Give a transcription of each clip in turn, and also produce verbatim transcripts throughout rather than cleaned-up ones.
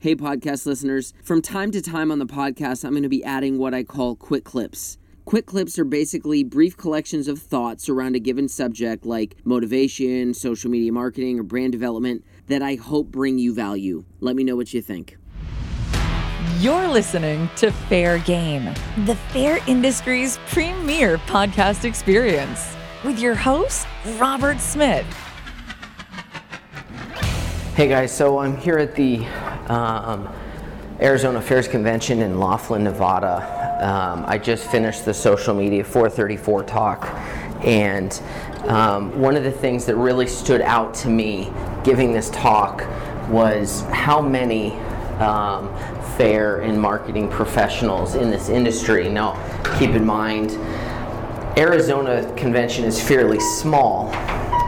Hey, podcast listeners. From time to time on the podcast, I'm going to be adding what I call quick clips. Quick clips are basically brief collections of thoughts around a given subject like motivation, social media marketing, or brand development that I hope bring you value. Let me know what you think. You're listening to Fair Game, the fair industry's premier podcast experience with your host, Robert Smith. Hey guys, so I'm here at the um, Arizona Fairs Convention in Laughlin, Nevada. Um, I just finished the social media four thirty-four talk, and um, one of the things that really stood out to me giving this talk was how many um, fair and marketing professionals in this industry. Now, keep in mind, Arizona Convention is fairly small.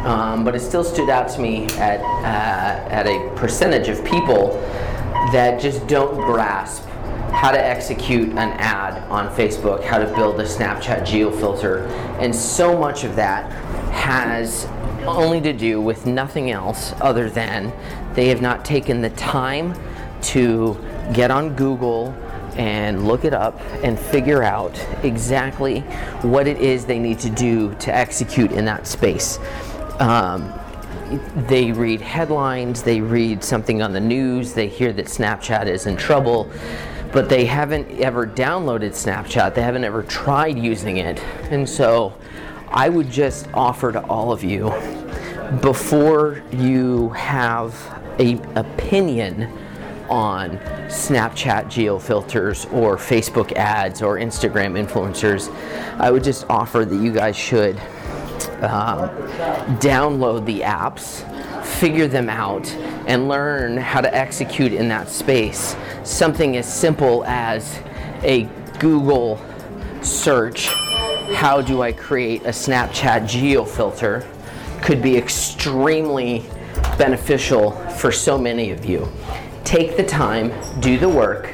Um, but it still stood out to me at uh, at a percentage of people that just don't grasp how to execute an ad on Facebook, how to build a Snapchat geofilter, and so much of that has only to do with nothing else other than they have not taken the time to get on Google and look it up and figure out exactly what it is they need to do to execute in that space. Um, they read headlines, they read something on the news, they hear that Snapchat is in trouble, but they haven't ever downloaded Snapchat, they haven't ever tried using it. And so I would just offer to all of you, before you have an opinion on Snapchat geofilters or Facebook ads or Instagram influencers, I would just offer that you guys should Um, download the apps, figure them out, and learn how to execute in that space. Something as simple as a Google search, how do I create a Snapchat geofilter, could be extremely beneficial for so many of you. Take the time, do the work,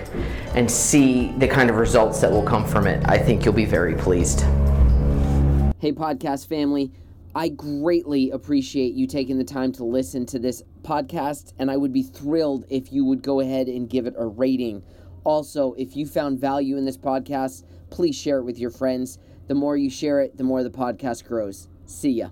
and see the kind of results that will come from it. I think you'll be very pleased. Hey, podcast family, I greatly appreciate you taking the time to listen to this podcast, and I would be thrilled if you would go ahead and give it a rating. Also, if you found value in this podcast, please share it with your friends. The more you share it, the more the podcast grows. See ya.